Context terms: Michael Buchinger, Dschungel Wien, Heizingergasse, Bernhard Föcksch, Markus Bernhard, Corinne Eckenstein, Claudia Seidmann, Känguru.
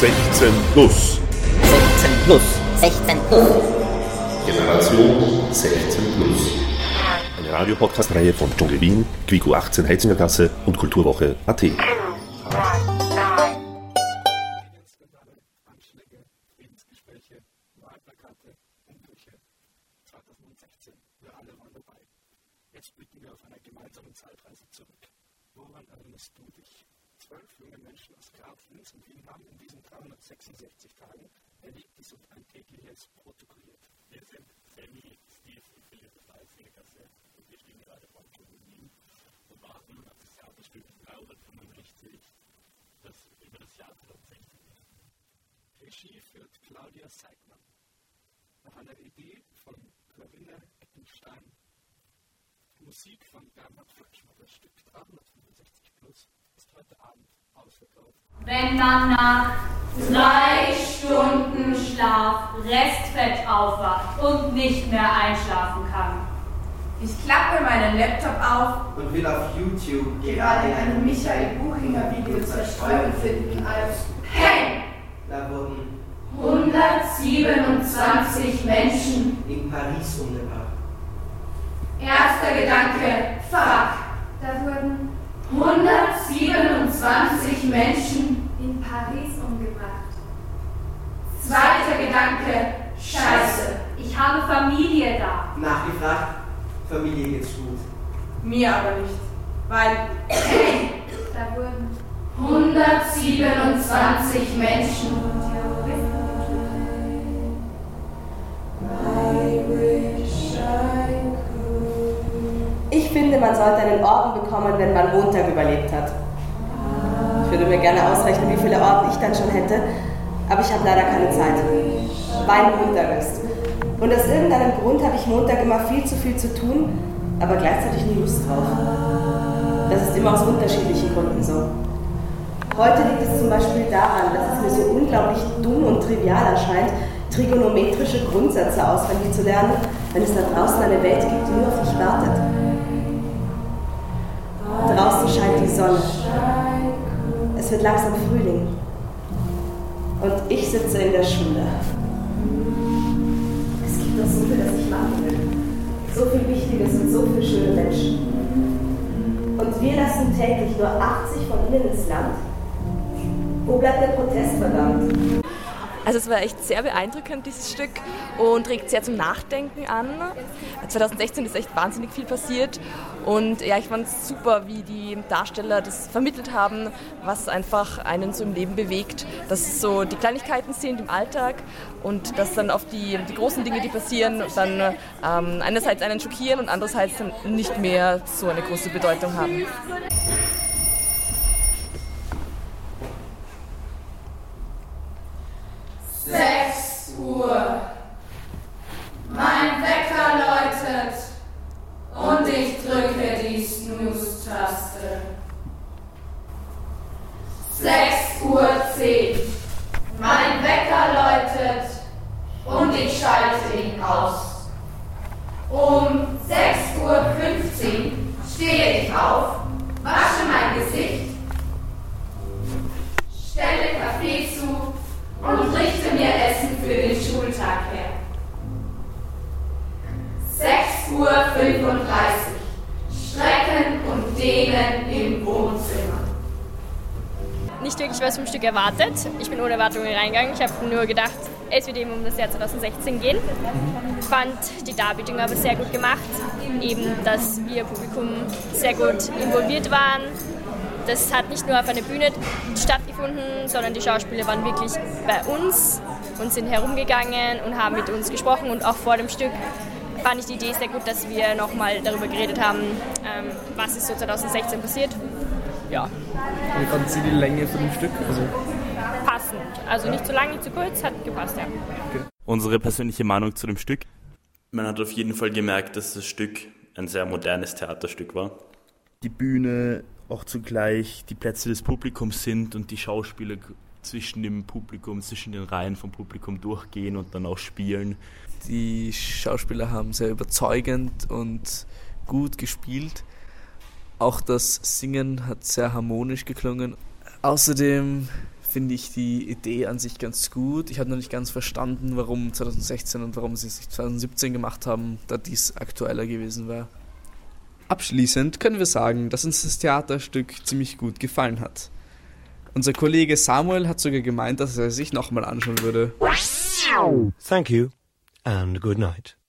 16 plus. Generation 16 plus. Eine Radiopodcast-Reihe von Dschungel Wien, Quico 18 Heizingergasse und Kulturwoche.at. Jetzt blicken wir auf einer gemeinsamen Zeitreise zurück. Woran erinnerst du dich? 12 junge Menschen aus Graz, Linz und Wien haben in diesen 366 Tagen erlebt, die Subantägliches protokolliert. Wir sind Sammy, Steve und Philipp aus Heizingergasse und wir stehen gerade vor dem Dschungel Wien und warten auf das Theaterstück 365, das über das Jahr 2016 ist. Regie führt Claudia Seidmann. Nach einer Idee von Corinne Eckenstein. Musik von Bernhard Föcksch, das Stück 365 plus, ist heute Abend ausverkauft. Wenn man nach 3 Stunden Schlaf Restfett aufwacht und nicht mehr einschlafen kann. Ich klappe meinen Laptop auf und will auf YouTube gerade ein Michael Buchinger Video zur Streuung finden als Hey! Da wurden 127 Menschen in Paris umgebracht. Erster Gedanke, fuck. Da wurden 127 Menschen in Paris umgebracht. Zweiter Gedanke, scheiße. Ich habe Familie da. Nachgefragt, Familie geht's gut. Mir aber nicht, weil da wurden 127 Menschen Terroristen getötet. Ich finde, man sollte einen Orden bekommen, wenn man Montag überlebt hat. Ich würde mir gerne ausrechnen, wie viele Orden ich dann schon hätte, aber ich habe leider keine Zeit, weil Montag ist. Und aus irgendeinem Grund habe ich Montag immer viel zu tun, aber gleichzeitig nie Lust drauf. Das ist immer aus unterschiedlichen Gründen so. Heute liegt es zum Beispiel daran, dass es mir so unglaublich dumm und trivial erscheint, trigonometrische Grundsätze auswendig zu lernen, wenn es da draußen eine Welt gibt, die nur auf mich wartet. Draußen scheint die Sonne. Es wird langsam Frühling. Und ich sitze in der Schule. Es gibt noch so viel, das ich machen will. So viel Wichtiges und so viele schöne Menschen. Und wir lassen täglich nur 80 von ihnen ins Land. Wo bleibt der Protest, verdammt? Also es war echt sehr beeindruckend, dieses Stück, und regt sehr zum Nachdenken an. 2016 ist echt wahnsinnig viel passiert und ja, ich fand es super, wie die Darsteller das vermittelt haben, was einfach einen so im Leben bewegt, dass so die Kleinigkeiten sind im Alltag und dass dann auf die großen Dinge, die passieren, dann einerseits einen schockieren und andererseits dann nicht mehr so eine große Bedeutung haben. Mein Wecker läutet und ich drücke die Snooze-Taste. 6:10 Uhr. Mein Wecker läutet und ich schalte ihn aus. Um 6:15 Uhr stehe ich auf, wasche mein Gesicht, stelle Kaffee zu und richte mir Essen für den Schultag her. 6:35 Uhr. Strecken und Dehnen im Wohnzimmer. Nicht wirklich was vom Stück erwartet. Ich bin ohne Erwartungen reingegangen. Ich habe nur gedacht, es wird eben um das Jahr 2016 gehen. Ich fand die Darbietung aber sehr gut gemacht. Eben, dass wir Publikum sehr gut involviert waren. Das hat nicht nur auf einer Bühne stattgefunden, sondern die Schauspieler waren wirklich bei uns und sind herumgegangen und haben mit uns gesprochen. Und auch vor dem Stück fand ich die Idee sehr gut, dass wir nochmal darüber geredet haben, was ist so 2016 passiert. Ja. Wie fanden Sie die Länge von dem Stück? Also passend. Also nicht zu lang, nicht zu kurz, hat gepasst, ja. Okay. Unsere persönliche Meinung zu dem Stück? Man hat auf jeden Fall gemerkt, dass das Stück ein sehr modernes Theaterstück war. Die Bühne, auch zugleich die Plätze des Publikums sind und die Schauspieler zwischen dem Publikum, zwischen den Reihen vom Publikum durchgehen und dann auch spielen. Die Schauspieler haben sehr überzeugend und gut gespielt. Auch das Singen hat sehr harmonisch geklungen. Außerdem finde ich die Idee an sich ganz gut. Ich habe noch nicht ganz verstanden, warum 2016 und warum sie es 2017 gemacht haben, da dies aktueller gewesen wäre. Abschließend können wir sagen, dass uns das Theaterstück ziemlich gut gefallen hat. Unser Kollege Samuel hat sogar gemeint, dass er sich nochmal anschauen würde. Thank you and good night.